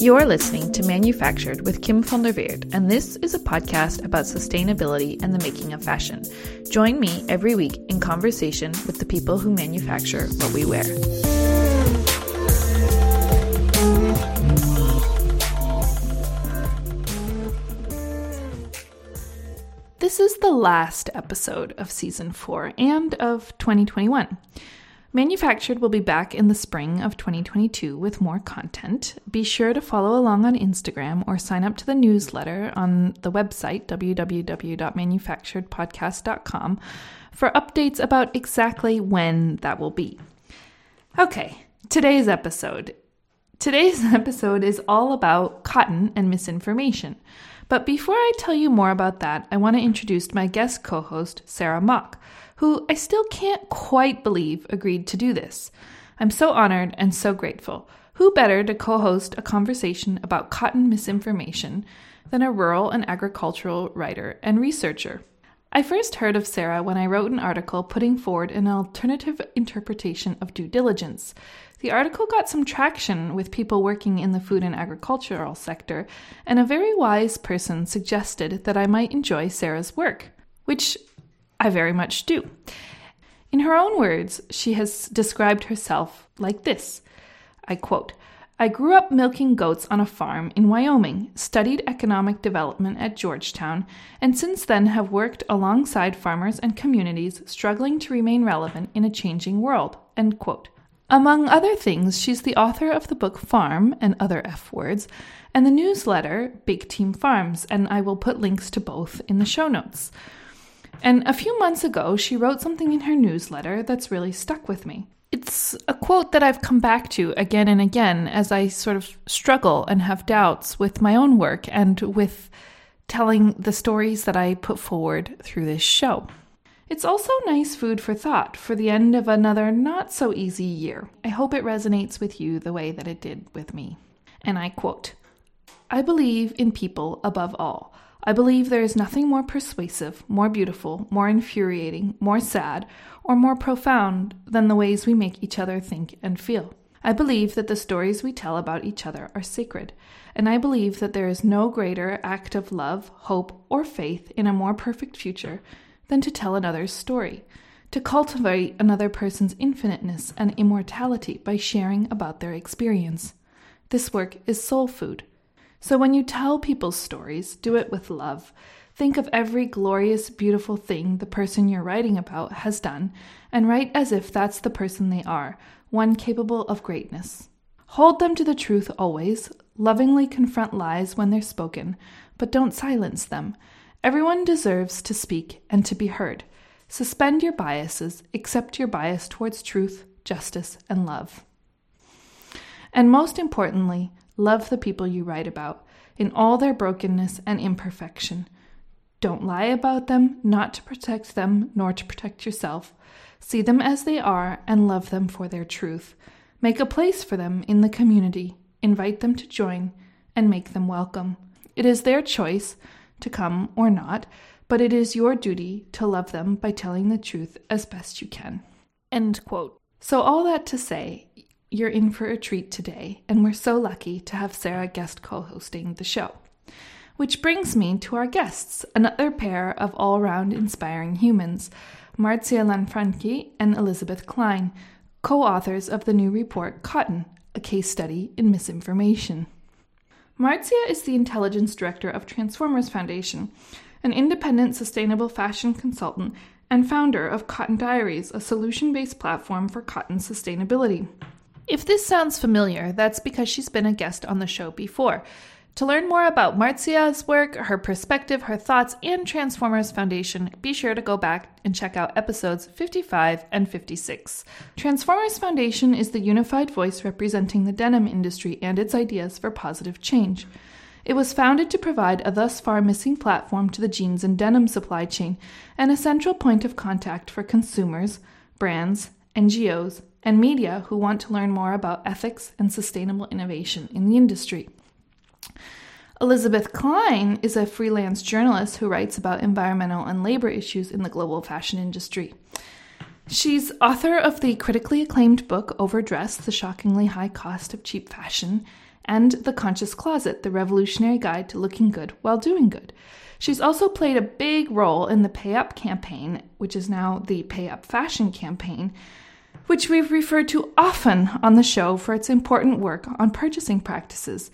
You're listening to Manufactured with Kim von der Weerd, and this is a podcast about sustainability and the making of fashion. Join me every week in conversation with the people who manufacture what we wear. This is the last episode of Season 4 and of 2021. Manufactured will be back in the spring of 2022 with more content. Be sure to follow along on Instagram or sign up to the newsletter on the website www.manufacturedpodcast.com for updates about exactly when that will be. Okay, today's episode. Today's episode is all about cotton and misinformation. But before I tell you more about that, I want to introduce my guest co-host, Sarah Mock, who I still can't quite believe agreed to do this. I'm so honored and so grateful. Who better to co-host a conversation about cotton misinformation than a rural and agricultural writer and researcher? I first heard of Sarah when I wrote an article putting forward an alternative interpretation of due diligence. The article got some traction with people working in the food and agricultural sector, and a very wise person suggested that I might enjoy Sarah's work, which I very much do. In her own words, she has described herself like this. I quote, "I grew up milking goats on a farm in Wyoming, studied economic development at Georgetown, and since then have worked alongside farmers and communities struggling to remain relevant in a changing world." End quote. Among other things, she's the author of the book Farm and Other F-Words and the newsletter Big Team Farms, and I will put links to both in the show notes. And a few months ago, she wrote something in her newsletter that's really stuck with me. It's a quote that I've come back to again and again as I sort of struggle and have doubts with my own work and with telling the stories that I put forward through this show. It's also nice food for thought for the end of another not-so-easy year. I hope it resonates with you the way that it did with me. And I quote, "I believe in people above all. I believe there is nothing more persuasive, more beautiful, more infuriating, more sad, or more profound than the ways we make each other think and feel. I believe that the stories we tell about each other are sacred, and I believe that there is no greater act of love, hope, or faith in a more perfect future than to tell another's story, to cultivate another person's infiniteness and immortality by sharing about their experience. This work is soul food. So when you tell people's stories, do it with love. Think of every glorious, beautiful thing the person you're writing about has done, and write as if that's the person they are, one capable of greatness. Hold them to the truth always, lovingly confront lies when they're spoken, but don't silence them. Everyone deserves to speak and to be heard. Suspend your biases, accept your bias towards truth, justice, and love. And most importantly, love the people you write about, in all their brokenness and imperfection. Don't lie about them, not to protect them, nor to protect yourself. See them as they are and love them for their truth. Make a place for them in the community, invite them to join, and make them welcome. It is their choice to come or not, but it is your duty to love them by telling the truth as best you can." End quote. So all that to say, you're in for a treat today, and we're so lucky to have Sarah guest co-hosting the show. Which brings me to our guests, another pair of all-round inspiring humans, Marzia Lanfranchi and Elizabeth Cline, co-authors of the new report Cotton, a case study in misinformation. Marzia is the intelligence director of Transformers Foundation, an independent sustainable fashion consultant and founder of Cotton Diaries, a solution-based platform for cotton sustainability. If this sounds familiar, that's because she's been a guest on the show before. To learn more about Marzia's work, her perspective, her thoughts, and Transformers Foundation, be sure to go back and check out episodes 55 and 56. Transformers Foundation is the unified voice representing the denim industry and its ideas for positive change. It was founded to provide a thus far missing platform to the jeans and denim supply chain, and a central point of contact for consumers, brands, NGOs, and media who want to learn more about ethics and sustainable innovation in the industry. Elizabeth Cline is a freelance journalist who writes about environmental and labor issues in the global fashion industry. She's author of the critically acclaimed book Overdressed: The Shockingly High Cost of Cheap Fashion and The Conscious Closet: The Revolutionary Guide to Looking Good While Doing Good. She's also played a big role in the Pay Up campaign, which is now the Pay Up Fashion Campaign, which we've referred to often on the show for its important work on purchasing practices.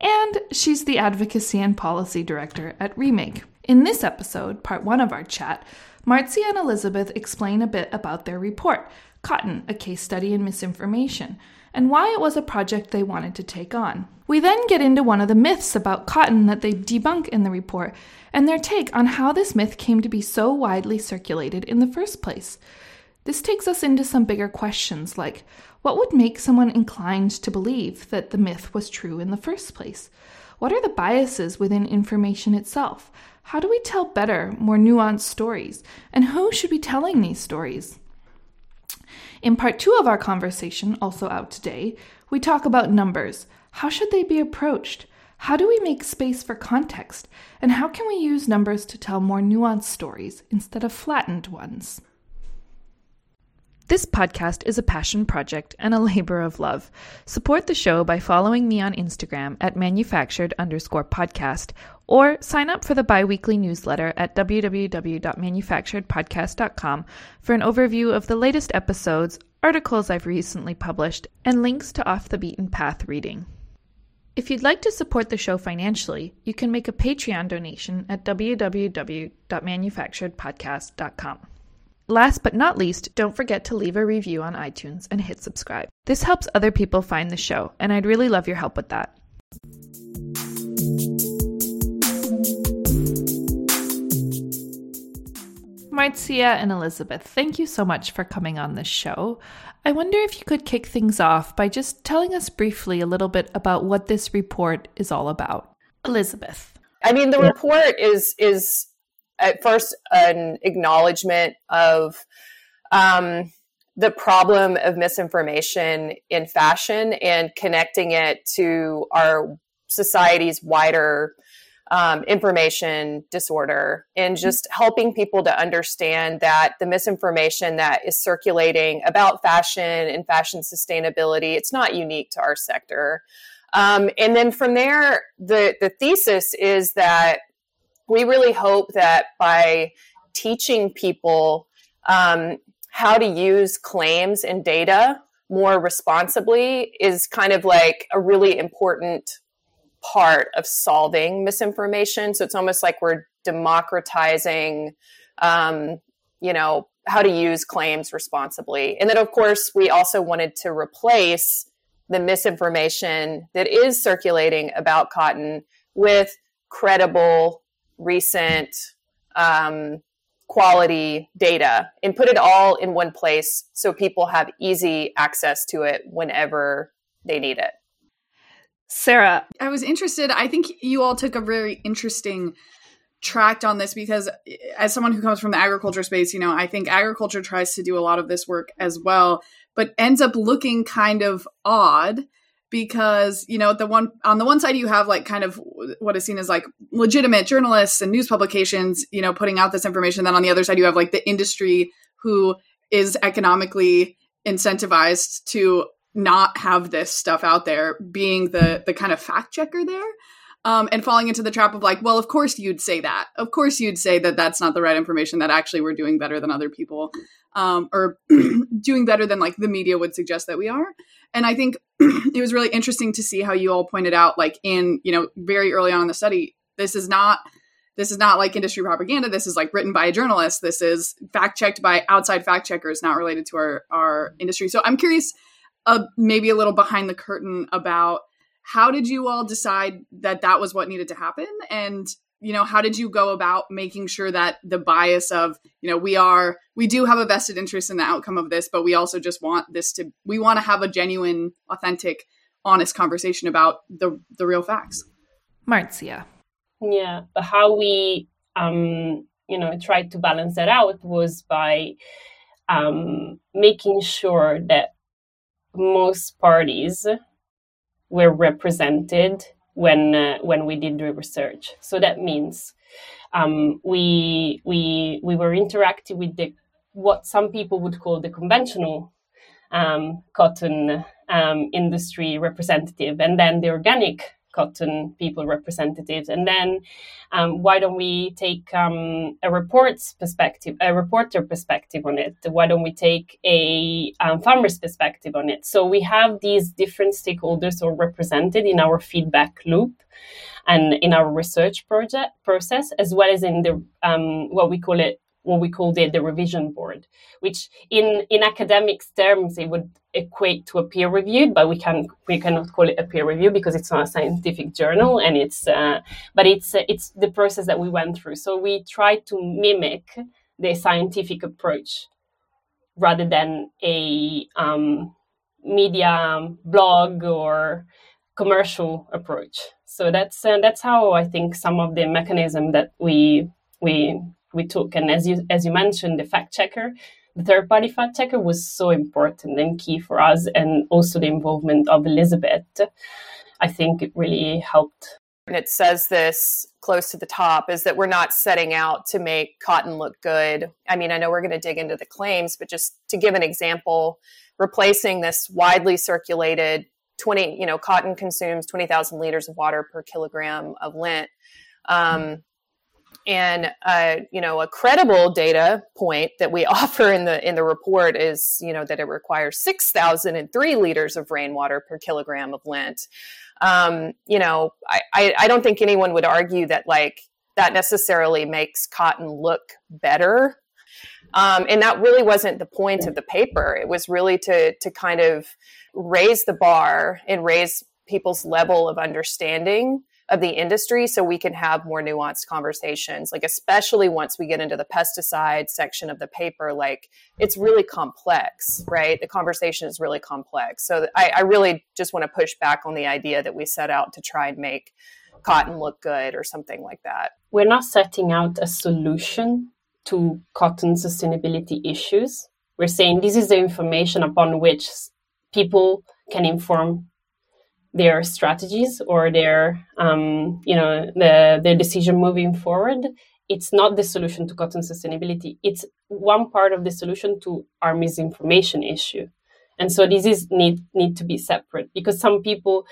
And she's the Advocacy and Policy Director at Remake. In this episode, part one of our chat, Marzia and Elizabeth explain a bit about their report, Cotton, a Case Study in Misinformation, and why it was a project they wanted to take on. We then get into one of the myths about cotton that they debunk in the report, and their take on how this myth came to be so widely circulated in the first place. This takes us into some bigger questions like, what would make someone inclined to believe that the myth was true in the first place? What are the biases within information itself? How do we tell better, more nuanced stories? And who should be telling these stories? In part two of our conversation, also out today, we talk about numbers. How should they be approached? How do we make space for context? And how can we use numbers to tell more nuanced stories instead of flattened ones? This podcast is a passion project and a labor of love. Support the show by following me on Instagram at manufactured_podcast or sign up for the bi-weekly newsletter at www.manufacturedpodcast.com for an overview of the latest episodes, articles I've recently published, and links to Off the Beaten Path reading. If you'd like to support the show financially, you can make a Patreon donation at www.manufacturedpodcast.com. Last but not least, don't forget to leave a review on iTunes and hit subscribe. This helps other people find the show, and I'd really love your help with that. Marzia and Elizabeth, thank you so much for coming on this show. I wonder if you could kick things off by just telling us briefly a little bit about what this report is all about. Elizabeth. I mean, the report is at first, an acknowledgement of the problem of misinformation in fashion and connecting it to our society's wider information disorder, and just helping people to understand that the misinformation that is circulating about fashion and fashion sustainability, it's not unique to our sector. And then from there, the thesis is that we really hope that by teaching people how to use claims and data more responsibly is kind of like a really important part of solving misinformation. So it's almost like we're democratizing, how to use claims responsibly. And then, of course, we also wanted to replace the misinformation that is circulating about cotton with credible, recent quality data, and put it all in one place so people have easy access to it whenever they need it. Sarah. I was interested. I think you all took a very interesting tract on this because as someone who comes from the agriculture space, I think agriculture tries to do a lot of this work as well, but ends up looking kind of odd. Because, on the one side, you have like kind of what is seen as like legitimate journalists and news publications, putting out this information. Then on the other side, you have like the industry who is economically incentivized to not have this stuff out there, being the kind of fact checker there, and falling into the trap of like, well, of course you'd say that. Of course you'd say that that's not the right information, that actually we're doing better than other people, or doing better than like the media would suggest that we are. And I think it was really interesting to see how you all pointed out, like in, very early on in the study, this is not like industry propaganda. This is like written by a journalist. This is fact checked by outside fact checkers, not related to our industry. So I'm curious, maybe a little behind the curtain about how did you all decide that was what needed to happen? And, how did you go about making sure that the bias of, we do have a vested interest in the outcome of this, but we also just want we want to have a genuine, authentic, honest conversation about the real facts. Marzia. Yeah. But how we, tried to balance that out was by making sure that most parties were represented when we did the research. So that means we were interacting with what some people would call the conventional cotton industry representative, and then the organic cotton people representatives, and then why don't we take a reporter perspective on it? Why don't we take a farmer's perspective on it? So we have these different stakeholders all represented in our feedback loop and in our research project process, as well as in the what we called the revision board, which in academics terms, it would equate to a peer review, but we cannot call it a peer review because it's not a scientific journal, and it's the process that we went through. So we try to mimic the scientific approach rather than a media blog or commercial approach. So that's how I think some of the mechanism that we took. And as you mentioned, the fact checker, the third-party fact checker was so important and key for us, and also the involvement of Elizabeth. I think it really helped. And it says this close to the top, is that we're not setting out to make cotton look good. I mean, I know we're going to dig into the claims, but just to give an example, replacing this widely circulated cotton consumes 20,000 liters of water per kilogram of lint. And a credible data point that we offer in the report is, that it requires 6,003 liters of rainwater per kilogram of lint. I don't think anyone would argue that that necessarily makes cotton look better. And that really wasn't the point of the paper. It was really to kind of raise the bar and raise people's level of understanding of the industry, so we can have more nuanced conversations, especially once we get into the pesticide section of the paper, it's really complex, right? The conversation is really complex. So I really just want to push back on the idea that we set out to try and make cotton look good or something like that. We're not setting out a solution to cotton sustainability issues. We're saying this is the information upon which people can inform their strategies or their, their decision moving forward. It's not the solution to cotton sustainability. It's one part of the solution to our misinformation issue. And so this is need to be separate, because some people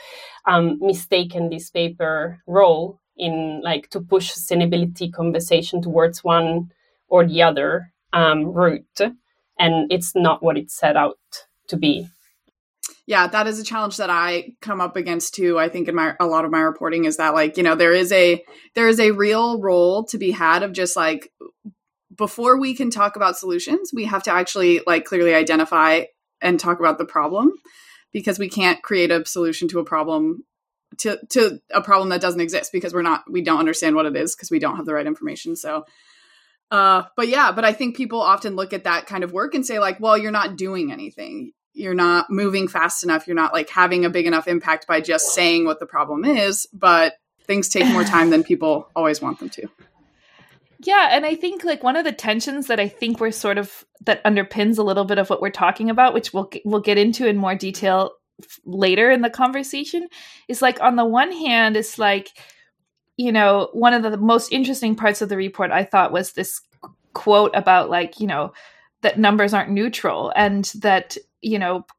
mistaken this paper role in to push sustainability conversation towards one or the other route. And it's not what it's set out to be. Yeah, that is a challenge that I come up against too. I think in a lot of my reporting is that there is a real role to be had of just before we can talk about solutions, we have to actually clearly identify and talk about the problem, because we can't create a solution to a problem that doesn't exist, because we don't understand what it is, because we don't have the right information. So but I think people often look at that kind of work and say well, you're not doing anything. You're not moving fast enough. You're not having a big enough impact by just saying what the problem is, but things take more time than people always want them to. Yeah. And I think one of the tensions that I think we're that underpins a little bit of what we're talking about, which we'll get into in more detail later in the conversation, is on the one hand, it's one of the most interesting parts of the report I thought was this quote about that numbers aren't neutral, and that,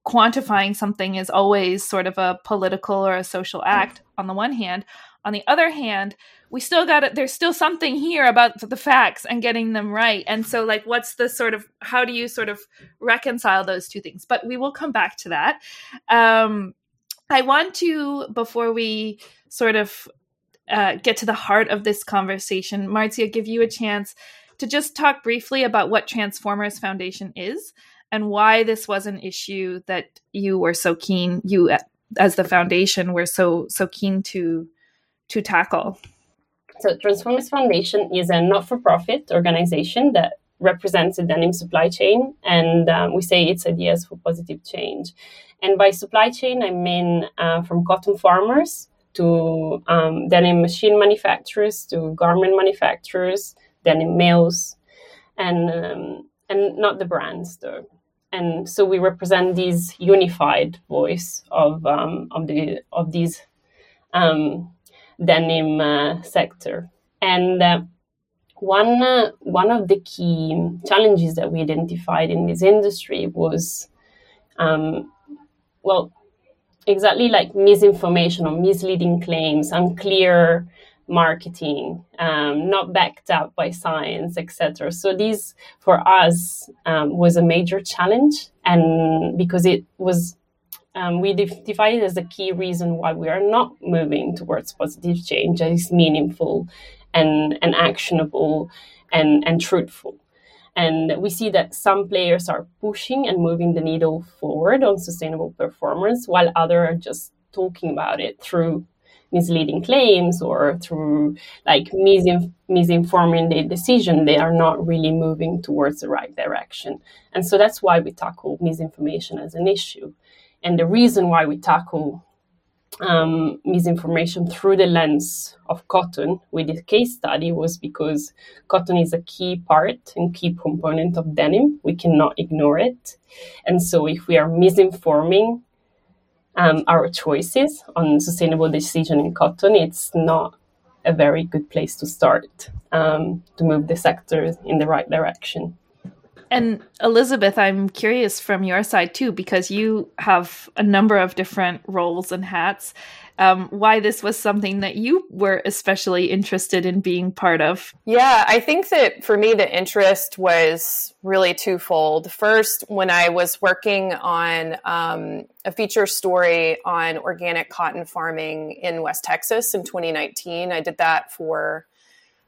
quantifying something is always sort of a political or a social act on the one hand. On the other hand, we still got it. There's still something here about the facts and getting them right. And so what's the how do you reconcile those two things? But we will come back to that. I want to, before we get to the heart of this conversation, Marzia, give you a chance to just talk briefly about what Transformers Foundation is and why this was an issue that you as the foundation were so keen to tackle. So Transformers Foundation is a not-for-profit organization that represents the denim supply chain, and we say it's ideas for positive change. And by supply chain, I mean from cotton farmers to denim machine manufacturers to garment manufacturers, denim mills, and not the brands though. And so we represent this unified voice of these denim sector. And one of the key challenges that we identified in this industry was exactly like misinformation or misleading claims, unclear marketing, not backed up by science, etc. So this, for us, was a major challenge, and because it was, we define it as the key reason why we are not moving towards positive change that is meaningful and actionable and truthful. And we see that some players are pushing and moving the needle forward on sustainable performance, while others are just talking about it through misleading claims or through like misinforming the decision. They are not really moving towards the right direction. And so that's why we tackle misinformation as an issue. And the reason why we tackle misinformation through the lens of cotton with this case study was because cotton is a key part and key component of denim. We cannot ignore it. And so if we are misinforming our choices on sustainable decision in cotton, it's not a very good place to start to move the sector in the right direction. And Elizabeth, I'm curious from your side too, because you have a number of different roles and hats, why this was something that you were especially interested in being part of. Yeah, I think that for me, the interest was really twofold. First, when I was working on a feature story on organic cotton farming in West Texas in 2019, I did that for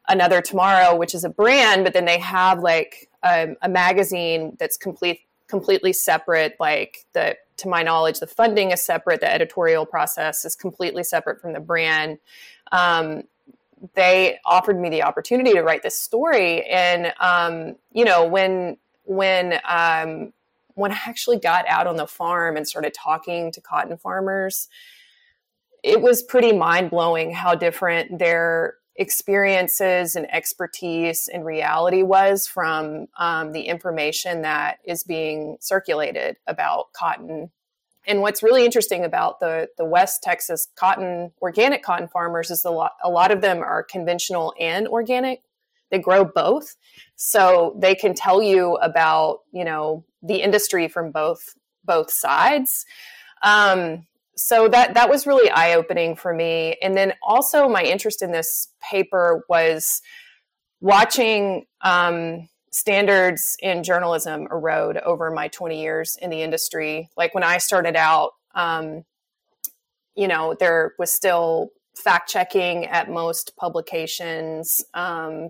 Another Tomorrow, which is a brand, but then they have like a magazine that's completely separate. Like, the, to my knowledge, the funding is separate. The editorial process is completely separate from the brand. They offered me the opportunity to write this story. And, you know, when I actually got out on the farm and started talking to cotton farmers, it was pretty mind blowing how different their experiences and expertise and reality was from the information that is being circulated about cotton. And what's really interesting about the West Texas cotton, organic cotton farmers is a lot of them are conventional and organic. They grow both. So they can tell you about, you know, the industry from both sides. So that was really eye-opening for me. And then also my interest in this paper was watching standards in journalism erode over my 20 years in the industry. Like, when I started out, you know, there was still fact-checking at most publications. I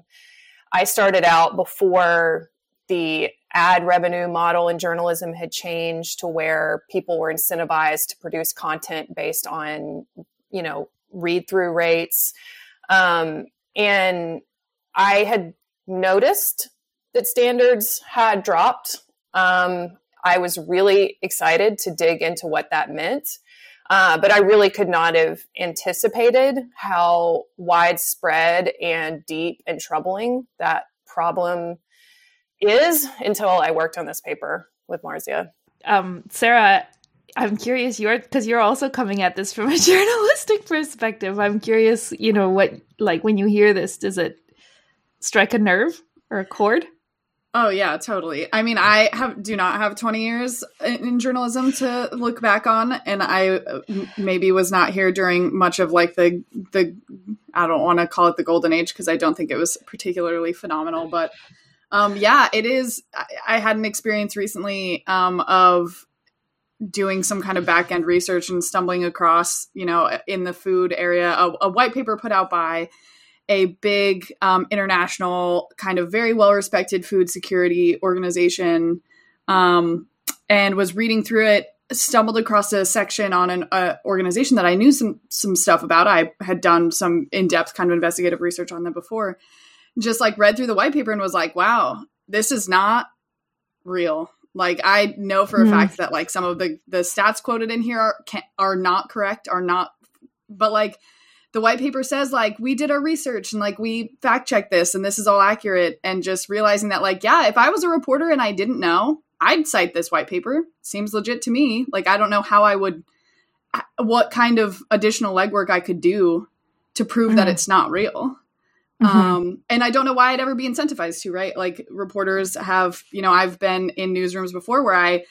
started out before the ad revenue model in journalism had changed to where people were incentivized to produce content based on, you know, read-through rates. And I had noticed that standards had dropped. I was really excited to dig into what that meant. But I really could not have anticipated how widespread and deep and troubling that problem is until I worked on this paper with Marzia. Sarah, I'm curious, because you're also coming at this from a journalistic perspective. I'm curious, you know, what, like, when you hear this, does it strike a nerve or a chord? Oh yeah, totally. I mean, I do not have 20 years in journalism to look back on, and I maybe was not here during much of like the I don't want to call it the golden age because I don't think it was particularly phenomenal, but yeah, it is. I had an experience recently of doing some kind of back-end research and stumbling across, you know, in the food area, a white paper put out by a big international kind of very well-respected food security organization, and was reading through it, stumbled across a section on an organization that I knew some stuff about. I had done some in-depth kind of investigative research on them before. Just like read through the white paper and was like, wow, this is not real. Like, I know for a fact that like some of the stats quoted in here are not correct, but like the white paper says, like, we did our research and like we fact checked this and this is all accurate. And just realizing that, like, yeah, if I was a reporter and I didn't know, I'd cite this white paper. Seems legit to me. Like, I don't know how I would, what kind of additional legwork I could do to prove that it's not real. And I don't know why I'd ever be incentivized to, right? Like, reporters have, you know, I've been in newsrooms before where I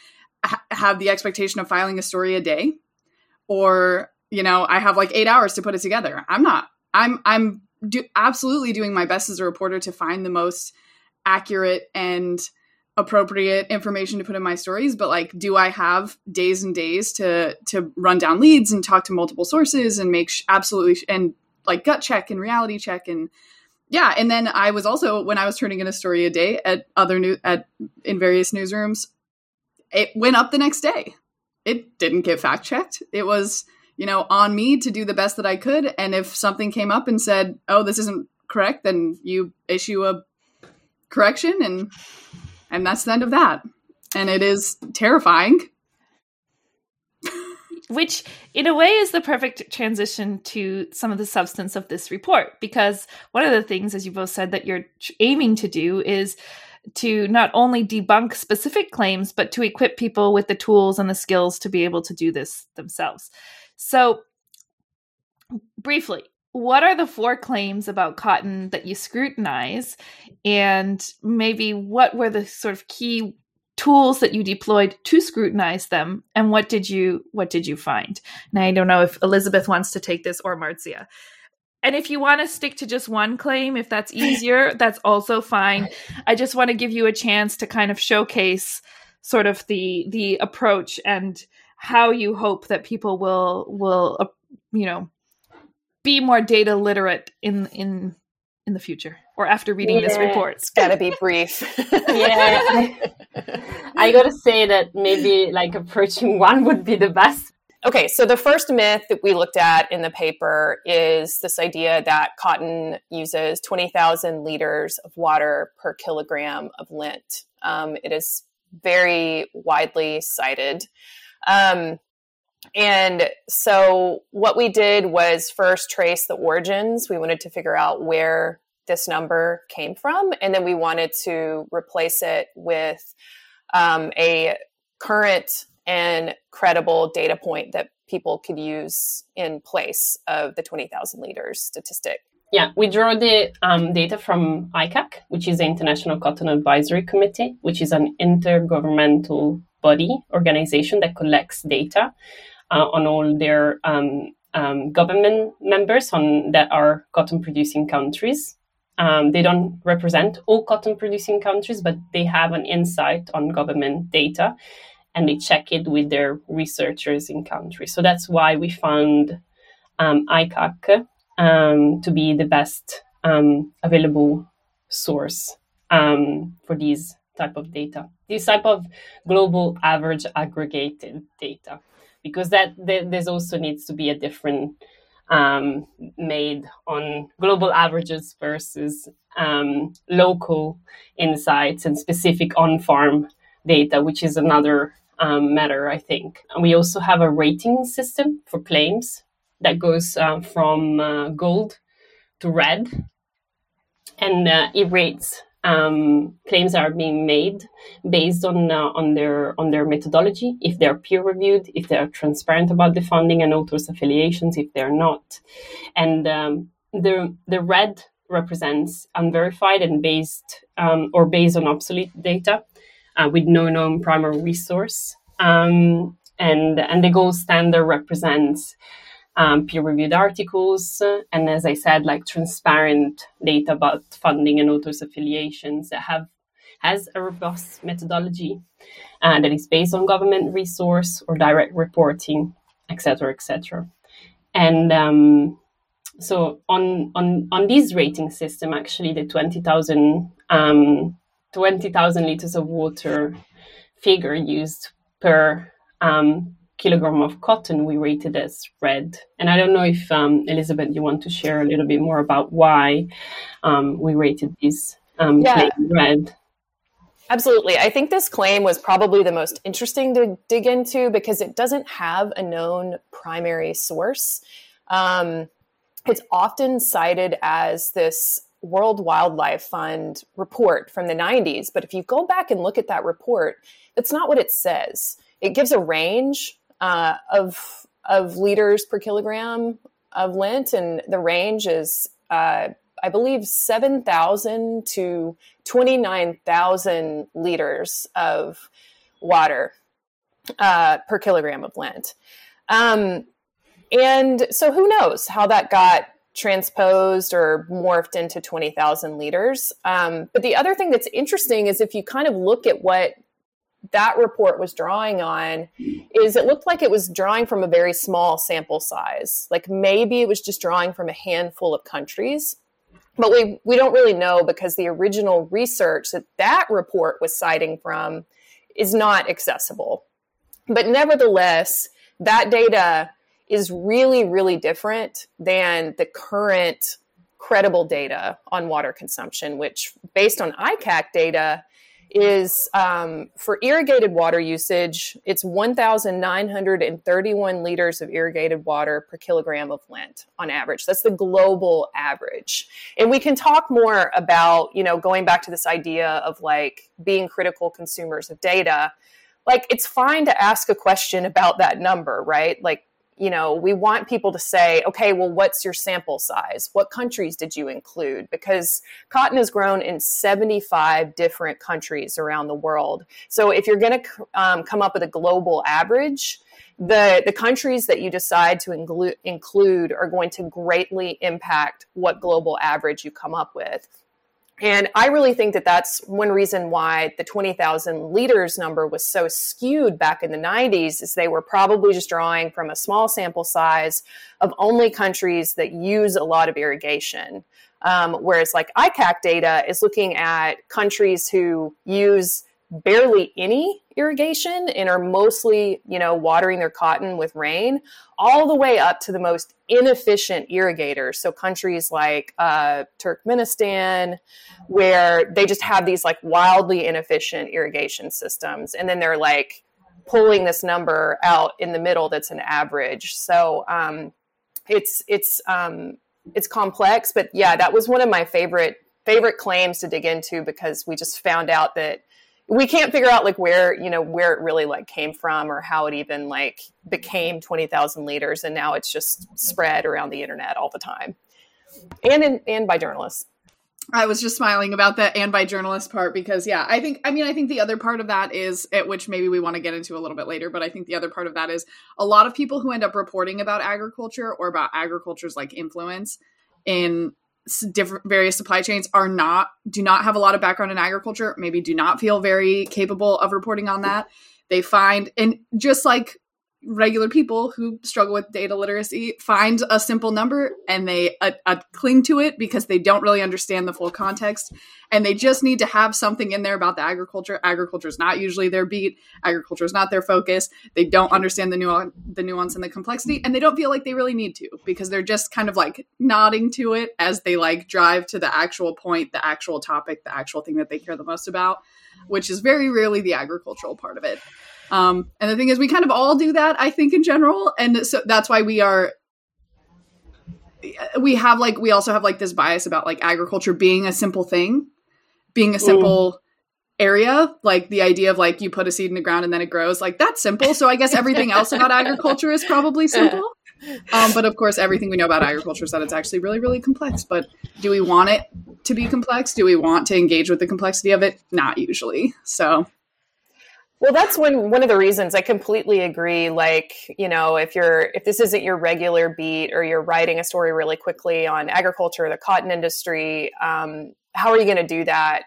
have the expectation of filing a story a day or, you know, I have like 8 hours to put it together. I'm absolutely doing my best as a reporter to find the most accurate and appropriate information to put in my stories. But like, do I have days and days to run down leads and talk to multiple sources and make and like gut check and reality check? And yeah. And then I was also, when I was turning in a story a day at in various newsrooms, it went up the next day. It didn't get fact checked. It was, you know, on me to do the best that I could. And if something came up and said, oh, this isn't correct, then you issue a correction, and that's the end of that. And it is terrifying. Which in a way is the perfect transition to some of the substance of this report, because one of the things, as you both said, that you're aiming to do is to not only debunk specific claims, but to equip people with the tools and the skills to be able to do this themselves. So briefly, what are the 4 claims about cotton that you scrutinize? And maybe what were the sort of key tools that you deployed to scrutinize them? And what did you find? Now, I don't know if Elizabeth wants to take this or Marzia. And if you want to stick to just one claim, if that's easier, that's also fine. I just want to give you a chance to kind of showcase sort of the approach and how you hope that people will you know, be more data literate in the future or after reading this report. It's got to be brief. Yeah. I got to say that maybe like approaching one would be the best. Okay, so the first myth that we looked at in the paper is this idea that cotton uses 20,000 liters of water per kilogram of lint. It is very widely cited. And so what we did was first trace the origins. We wanted to figure out where this number came from, and then we wanted to replace it with a current and credible data point that people could use in place of the 20,000 liters statistic. Yeah, we draw the data from ICAC, which is the International Cotton Advisory Committee, which is an intergovernmental body organization that collects data on all their government members that are cotton-producing countries. They don't represent all cotton-producing countries, but they have an insight on government data, and they check it with their researchers in country. So that's why we found ICAC to be the best available source for these type of data, this type of global average aggregated data, because that there's also needs to be a different made on global averages versus local insights and specific on-farm data, which is another matter, I think. And we also have a rating system for claims that goes from gold to red, and it rates claims that are being made based on their methodology, if they are peer reviewed, if they are transparent about the funding and authors' affiliations, if they are not. And the red represents unverified and based on obsolete data. With no known primary resource. And the gold standard represents peer-reviewed articles. And as I said, like transparent data about funding and authors' affiliations that has a robust methodology that is based on government resource or direct reporting, et cetera, et cetera. And so on this rating system, actually, the 20,000 liters of water figure used per kilogram of cotton, we rated as red. And I don't know if, Elizabeth, you want to share a little bit more about why we rated this claim red. Absolutely. I think this claim was probably the most interesting to dig into because it doesn't have a known primary source. It's often cited as this World Wildlife Fund report from the 90s. But if you go back and look at that report, that's not what it says. It gives a range of liters per kilogram of lint, and the range is, I believe, 7,000 to 29,000 liters of water per kilogram of lint. And so who knows how that got transposed or morphed into 20,000 liters. But the other thing that's interesting is if you kind of look at what that report was drawing on, is it looked like it was drawing from a very small sample size. Like maybe it was just drawing from a handful of countries. But we don't really know because the original research that that report was citing from is not accessible. But nevertheless, that data is really, really different than the current credible data on water consumption, which based on ICAC data is for irrigated water usage, it's 1,931 liters of irrigated water per kilogram of lint on average. That's the global average. And we can talk more about, you know, going back to this idea of like being critical consumers of data. Like it's fine to ask a question about that number, right? Like, you know, we want people to say, okay, well, what's your sample size? What countries did you include? Because cotton is grown in 75 different countries around the world. So if you're going to come up with a global average, the countries that you decide to include are going to greatly impact what global average you come up with. And I really think that that's one reason why the 20,000 liters number was so skewed back in the 90s, is they were probably just drawing from a small sample size of only countries that use a lot of irrigation. Whereas like ICAC data is looking at countries who use barely any irrigation and are mostly, you know, watering their cotton with rain, all the way up to the most inefficient irrigators. So countries like Turkmenistan, where they just have these like wildly inefficient irrigation systems. And then they're like pulling this number out in the middle that's an average. So it's complex, but yeah, that was one of my favorite claims to dig into, because we just found out that we can't figure out like where it really like came from or how it even like became 20,000 liters. And now it's just spread around the internet all the time and by journalists. I was just smiling about the and by journalist part, because yeah, I think the other part of that is, at which maybe we want to get into a little bit later, but I think the other part of that is a lot of people who end up reporting about agriculture or about agriculture's like influence in different various supply chains do not have a lot of background in agriculture, maybe do not feel very capable of reporting on that. They find, and just like regular people who struggle with data literacy, find a simple number and they cling to it because they don't really understand the full context. And they just need to have something in there about the agriculture. Agriculture is not usually their beat. Agriculture is not their focus. They don't understand the nuance and the complexity. And they don't feel like they really need to, because they're just kind of like nodding to it as they like drive to the actual point, the actual topic, the actual thing that they care the most about, which is very rarely the agricultural part of it. And the thing is, we kind of all do that, I think, in general. And so that's why we also have like this bias about like agriculture being a simple thing, being a simple area. Like the idea of like you put a seed in the ground and then it grows, like that's simple. So I guess everything else about agriculture is probably simple. But of course, everything we know about agriculture is that it's actually really, really complex. But do we want it to be complex? Do we want to engage with the complexity of it? Not usually. So. Well, that's one of the reasons I completely agree. Like, you know, if this isn't your regular beat, or you're writing a story really quickly on agriculture or the cotton industry, how are you going to do that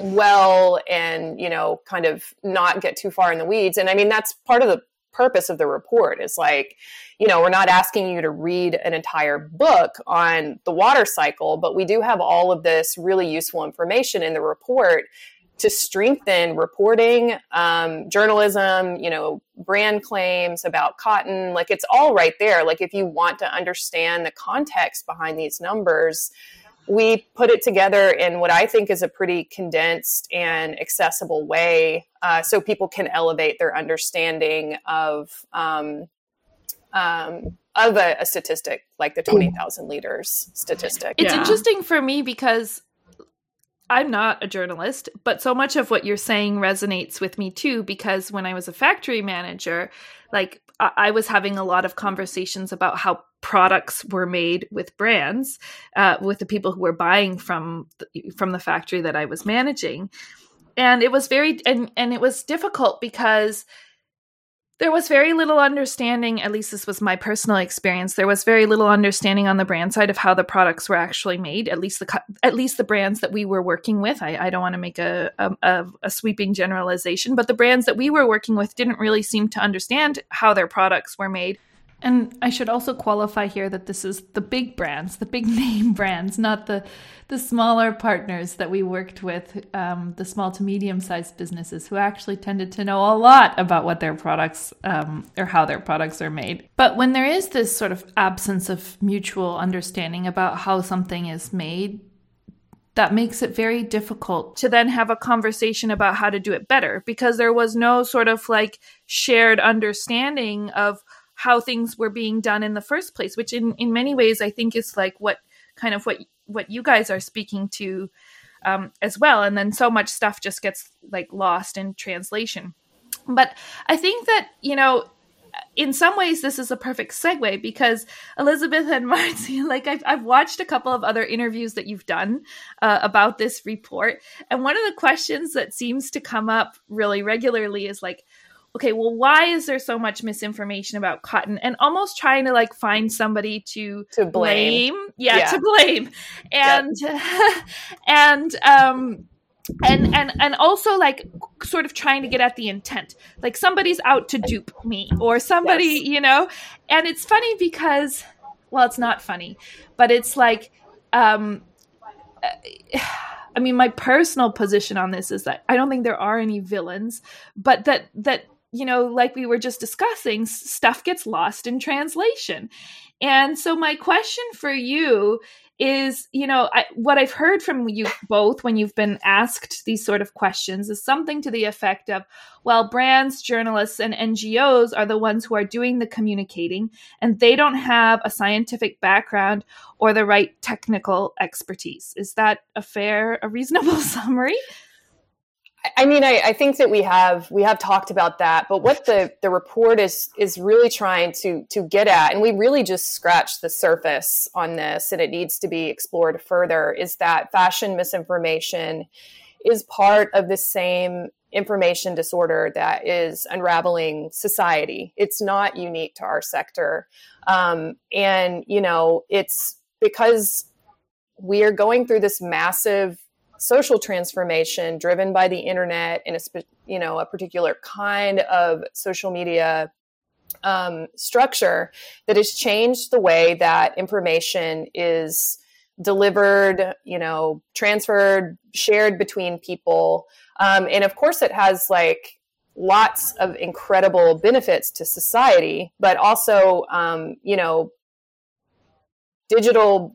well and, you know, kind of not get too far in the weeds? And I mean, that's part of the purpose of the report, is like, you know, we're not asking you to read an entire book on the water cycle, but we do have all of this really useful information in the report to strengthen reporting, journalism, you know, brand claims about cotton. Like it's all right there. Like if you want to understand the context behind these numbers, we put it together in what I think is a pretty condensed and accessible way, so people can elevate their understanding of a statistic like the 20,000 liters statistic. It's interesting for me because I'm not a journalist, but so much of what you're saying resonates with me too, because when I was a factory manager, like I was having a lot of conversations about how products were made with brands, with the people who were buying from the factory that I was managing. And it was difficult because There was very little understanding, at least this was my personal experience, there was very little understanding on the brand side of how the products were actually made, at least the brands that we were working with. I don't want to make a sweeping generalization, but the brands that we were working with didn't really seem to understand how their products were made. And I should also qualify here that this is the big brands, the big name brands, not the smaller partners that we worked with, the small to medium-sized businesses who actually tended to know a lot about what their products or how their products are made. But when there is this sort of absence of mutual understanding about how something is made, that makes it very difficult to then have a conversation about how to do it better, because there was no sort of like shared understanding of how things were being done in the first place, which in many ways I think is like what you guys are speaking to as well. And then so much stuff just gets like lost in translation. But I think that, you know, in some ways this is a perfect segue, because Elizabeth and Marzia, like I've watched a couple of other interviews that you've done about this report. And one of the questions that seems to come up really regularly is like, okay, well, why is there so much misinformation about cotton? And almost trying to like find somebody to blame. Yeah, to blame. And, yep. And also like sort of trying to get at the intent, like somebody's out to dupe me or somebody, yes. You know, and it's funny because, well, it's not funny, but it's like, I mean, my personal position on this is that I don't think there are any villains, but that, you know, like we were just discussing, stuff gets lost in translation. And so my question for you is, you know, what I've heard from you both when you've been asked these sort of questions is something to the effect of, well, brands, journalists, and NGOs are the ones who are doing the communicating, and they don't have a scientific background or the right technical expertise. Is that a reasonable summary? I mean, I think that we have talked about that, but what the report is really trying to get at, and we really just scratched the surface on this, and it needs to be explored further, is that fashion misinformation is part of the same information disorder that is unraveling society. It's not unique to our sector. And, you know, it's because we are going through this massive social transformation driven by the internet and a particular kind of social media structure that has changed the way that information is delivered, you know, transferred, shared between people. And of course it has like lots of incredible benefits to society, but also, you know, digital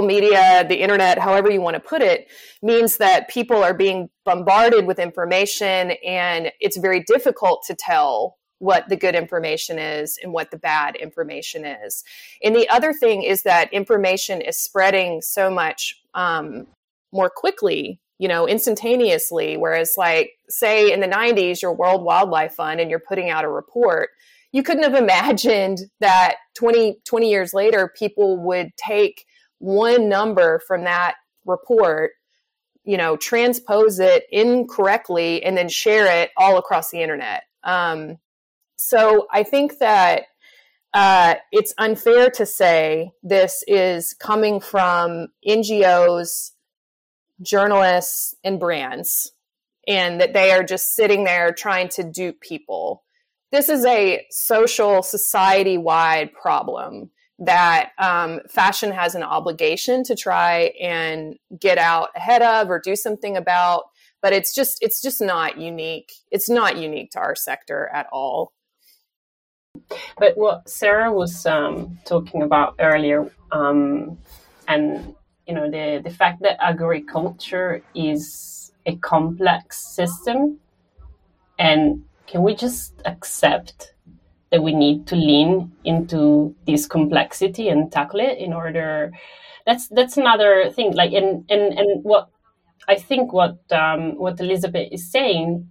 media, the internet, however you want to put it, means that people are being bombarded with information, and it's very difficult to tell what the good information is and what the bad information is. And the other thing is that information is spreading so much more quickly, you know, instantaneously, whereas like, say in the 90s, your World Wildlife Fund and you're putting out a report, you couldn't have imagined that 20 years later, people would take one number from that report, you know, transpose it incorrectly, and then share it all across the internet. So I think that it's unfair to say this is coming from NGOs, journalists, and brands, and that they are just sitting there trying to dupe people. This is a social, society-wide problem that fashion has an obligation to try and get out ahead of or do something about, but it's just not unique. It's not unique to our sector at all. But what Sarah was talking about earlier, and you know, the fact that agriculture is a complex system, and can we just accept that we need to lean into this complexity and tackle it in order? That's another thing. Like, and what I think what Elizabeth is saying,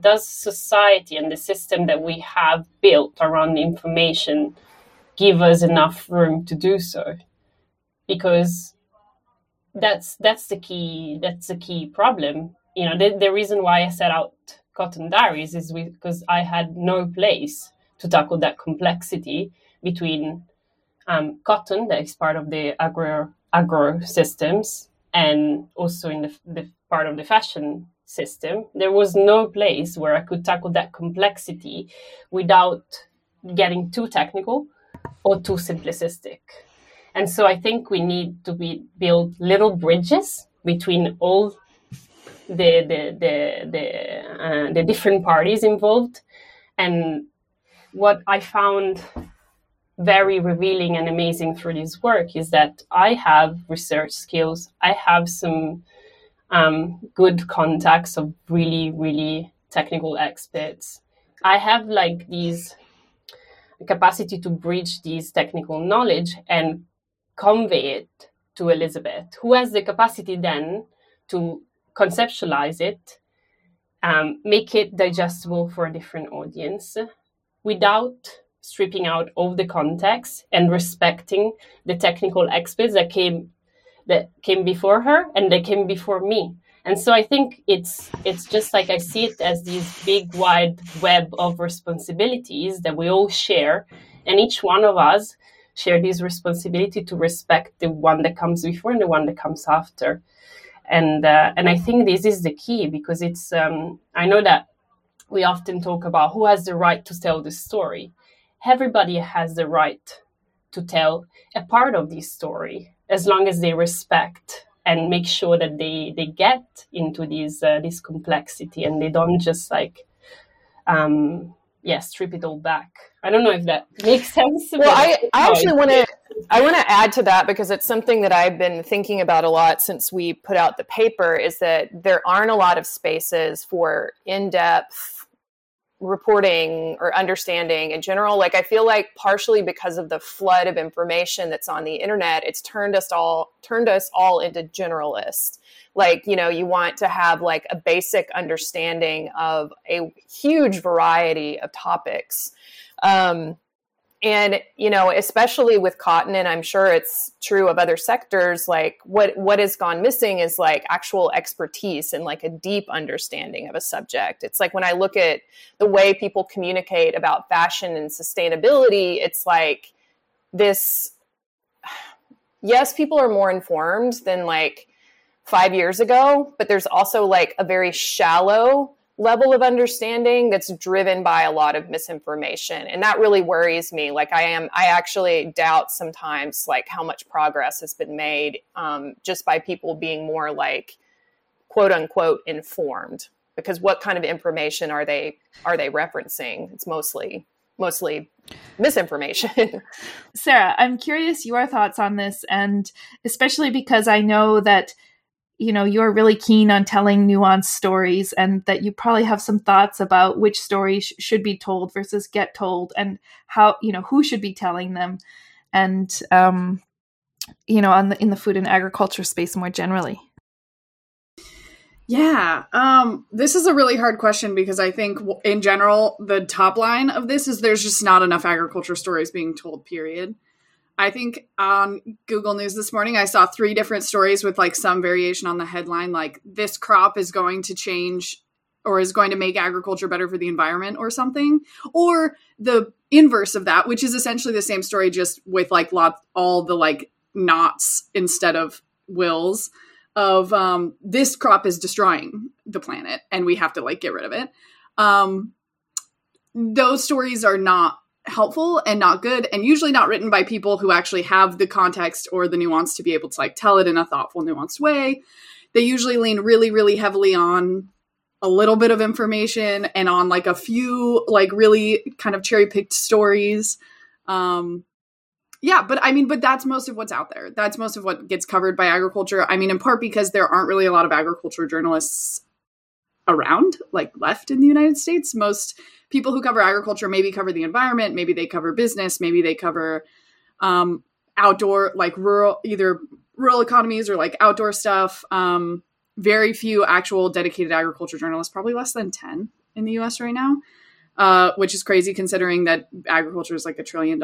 does society and the system that we have built around information give us enough room to do so? Because that's the key problem. You know, the reason why I set out Cotton Diaries is because I had no place to tackle that complexity between cotton, that is part of the agro systems, and also in the part of the fashion system. There was no place where I could tackle that complexity without getting too technical or too simplistic. And so I think we need to build little bridges between all the different parties involved. And what I found very revealing and amazing through this work is that I have research skills. I have some good contacts of really, really technical experts. I have like these capacity to bridge these technical knowledge and convey it to Elizabeth, who has the capacity then to conceptualize it, make it digestible for a different audience without stripping out all the context and respecting the technical experts that came before her and that came before me. And so I think it's just like I see it as this big, wide web of responsibilities that we all share. And each one of us share this responsibility to respect the one that comes before and the one that comes after. And I think this is the key, because it's I know that we often talk about who has the right to tell the story. Everybody has the right to tell a part of this story, as long as they respect and make sure that they get into this complexity and they don't just like, strip it all back. I don't know if that makes sense. Well, I actually want to add to that, because it's something that I've been thinking about a lot since we put out the paper, is that there aren't a lot of spaces for in-depth reporting or understanding in general. Like, I feel like partially because of the flood of information that's on the internet, it's turned us all into generalists. Like, you know, you want to have like a basic understanding of a huge variety of topics. And, you know, especially with cotton, and I'm sure it's true of other sectors, like what has gone missing is like actual expertise and like a deep understanding of a subject. It's like when I look at the way people communicate about fashion and sustainability, it's like this, yes, people are more informed than like 5 years ago, but there's also like a very shallow level of understanding that's driven by a lot of misinformation. And that really worries me. Like I actually doubt sometimes like how much progress has been made just by people being more like quote unquote informed, because what kind of information are they referencing? It's mostly misinformation. Sarah, I'm curious your thoughts on this, and especially because I know that you know, you're really keen on telling nuanced stories, and that you probably have some thoughts about which stories should be told versus get told, and how, you know, who should be telling them, and, you know, in the food and agriculture space more generally. Yeah, this is a really hard question, because I think in general, the top line of this is there's just not enough agriculture stories being told, period. I think on Google News this morning, I saw 3 different stories with like some variation on the headline, like this crop is going to change or is going to make agriculture better for the environment or something, or the inverse of that, which is essentially the same story, just with like all the like nots instead of wills of this crop is destroying the planet and we have to like get rid of it. Those stories are not helpful and not good, and usually not written by people who actually have the context or the nuance to be able to like tell it in a thoughtful, nuanced way. They usually lean really, really heavily on a little bit of information and on like a few like really kind of cherry-picked stories. But that's most of what's out there. That's most of what gets covered by agriculture. I mean, in part because there aren't really a lot of agriculture journalists around, like left in the United States. Most people who cover agriculture maybe cover the environment, maybe they cover business, maybe they cover outdoor, like rural, either rural economies or like outdoor stuff. Very few actual dedicated agriculture journalists, probably less than 10 in the US right now, which is crazy considering that agriculture is like $1 trillion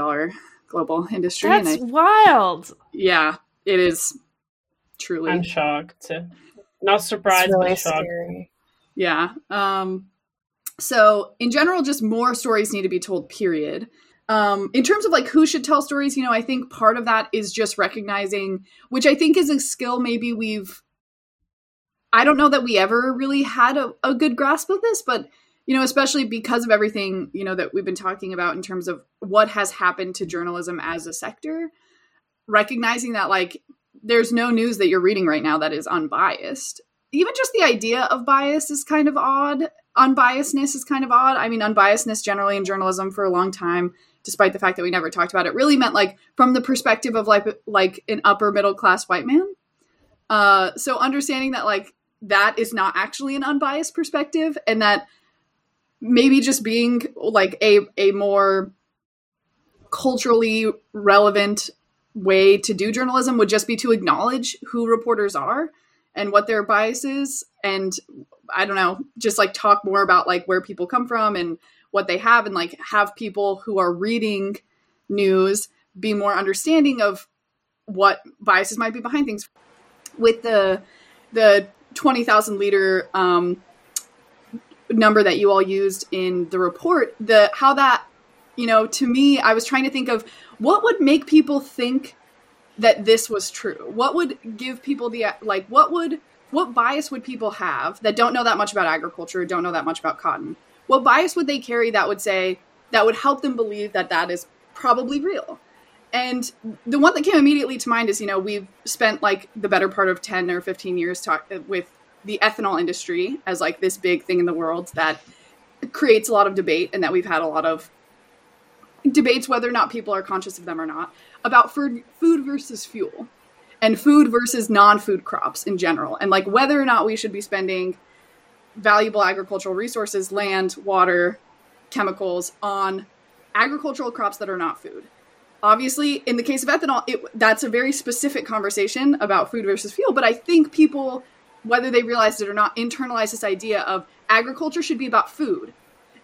global industry. That's wild. Yeah, it is truly. I'm shocked. Not surprised, really, but shocked. Scary. Yeah. So in general, just more stories need to be told, period. In terms of like who should tell stories, you know, I think part of that is just recognizing, which I think is a skill maybe I don't know that we ever really had a good grasp of this, but, you know, especially because of everything, you know, that we've been talking about in terms of what has happened to journalism as a sector, recognizing that like there's no news that you're reading right now that is unbiased. Even just the idea of bias is kind of odd. Unbiasedness is kind of odd. I mean, unbiasedness generally in journalism for a long time, despite the fact that we never talked about it, really meant like from the perspective of like an upper middle class white man. So understanding that like that is not actually an unbiased perspective, and that maybe just being like a more culturally relevant way to do journalism would just be to acknowledge who reporters are and what their bias is. And I don't know, just like talk more about like where people come from and what they have, and like have people who are reading news be more understanding of what biases might be behind things. With the 20,000 liter number that you all used in the report, how that, you know, to me, I was trying to think of what would make people think that this was true. What would give people what bias would people have that don't know that much about agriculture, don't know that much about cotton? What bias would they carry that would help them believe that is probably real? And the one that came immediately to mind is, you know, we've spent like the better part of 10 or 15 years with the ethanol industry as like this big thing in the world that creates a lot of debate, and that we've had a lot of debates, whether or not people are conscious of them or not, about food versus fuel and food versus non-food crops in general. And like whether or not we should be spending valuable agricultural resources, land, water, chemicals, on agricultural crops that are not food. Obviously, in the case of ethanol, that's a very specific conversation about food versus fuel. But I think people, whether they realize it or not, internalize this idea of agriculture should be about food.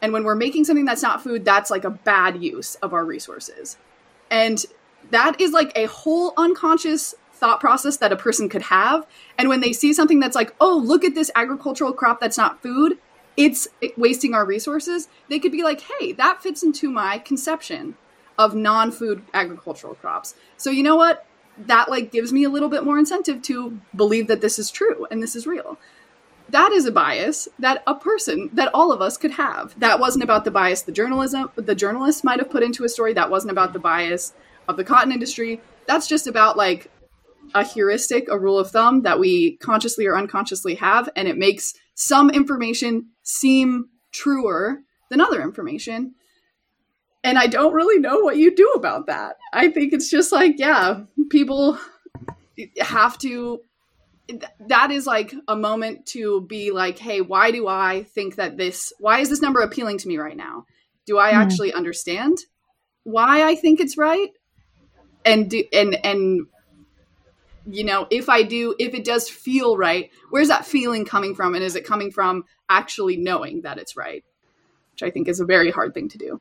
And when we're making something that's not food, that's like a bad use of our resources. And that is like a whole unconscious thought process that a person could have. And when they see something that's like, oh, look at this agricultural crop that's not food, it's wasting our resources, they could be like, hey, that fits into my conception of non-food agricultural crops. So you know what? That like gives me a little bit more incentive to believe that this is true and this is real. That is a bias that all of us could have. That wasn't about the bias the journalist might have put into a story. That wasn't about the bias of the cotton industry. That's just about like a heuristic, a rule of thumb that we consciously or unconsciously have, and it makes some information seem truer than other information. And I don't really know what you do about that. I think it's just like, yeah, people have to, that is like a moment to be like, hey, why do I think that why is this number appealing to me right now? Do I actually understand why I think it's right? And you know, if it does feel right, where's that feeling coming from? And is it coming from actually knowing that it's right? Which I think is a very hard thing to do.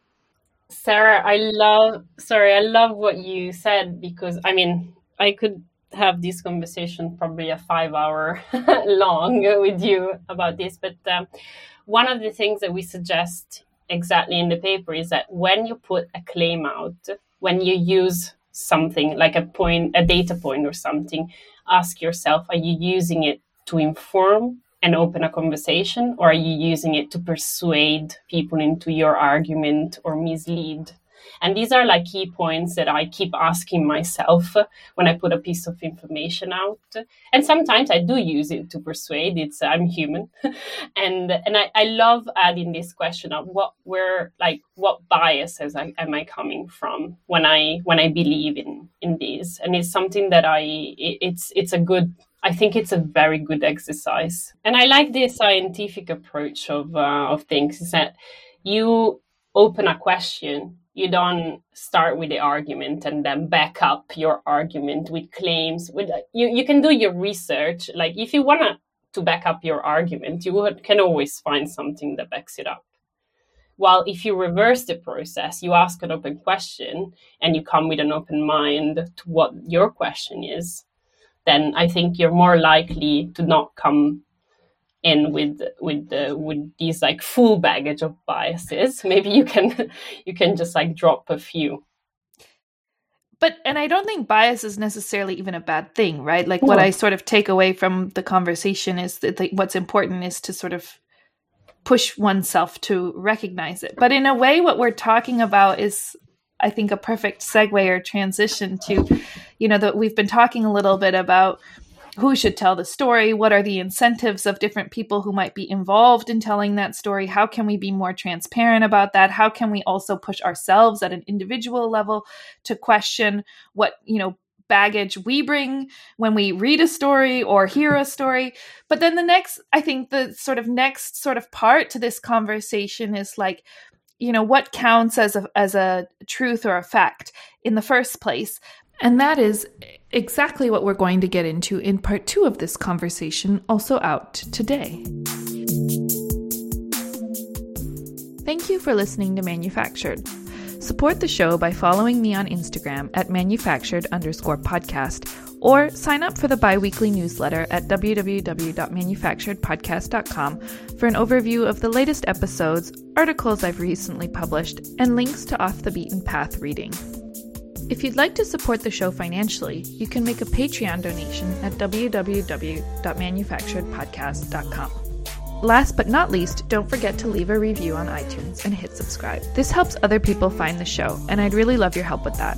Sarah, I love what you said, because I mean, I could have this conversation probably a 5-hour long with you about this. But one of the things that we suggest exactly in the paper is that when you put a claim out, when you use something like a data point or something, ask yourself, are you using it to inform and open a conversation, or are you using it to persuade people into your argument or mislead? And these are like key points that I keep asking myself when I put a piece of information out. And sometimes I do use it to persuade. I'm human. And I love adding this question of what biases am I coming from when I believe in these. And it's something that I think it's a very good exercise. And I like the scientific approach of things, is that you open a question. You don't start with the argument and then back up your argument with claims. You can do your research. Like if you want to back up your argument, can always find something that backs it up. While if you reverse the process, you ask an open question and you come with an open mind to what your question is, then I think you're more likely to not come in with these like full baggage of biases. Maybe you can just like drop a few. And I don't think bias is necessarily even a bad thing, right? Like what I sort of take away from the conversation is that what's important is to sort of push oneself to recognize it. But in a way, what we're talking about is, I think, a perfect segue or transition to, you know, that we've been talking a little bit about who should tell the story, what are the incentives of different people who might be involved in telling that story, how can we be more transparent about that, how can we also push ourselves at an individual level to question what, you know, baggage we bring when we read a story or hear a story. But then the next part to this conversation is like, you know, what counts as a truth or a fact in the first place. And that is exactly what we're going to get into in part 2 of this conversation, also out today. Thank you for listening to Manufactured. Support the show by following me on Instagram at manufactured_podcast, or sign up for the bi-weekly newsletter at www.manufacturedpodcast.com for an overview of the latest episodes, articles I've recently published, and links to Off the Beaten Path reading. If you'd like to support the show financially, you can make a Patreon donation at www.manufacturedpodcast.com. Last but not least, don't forget to leave a review on iTunes and hit subscribe. This helps other people find the show, and I'd really love your help with that.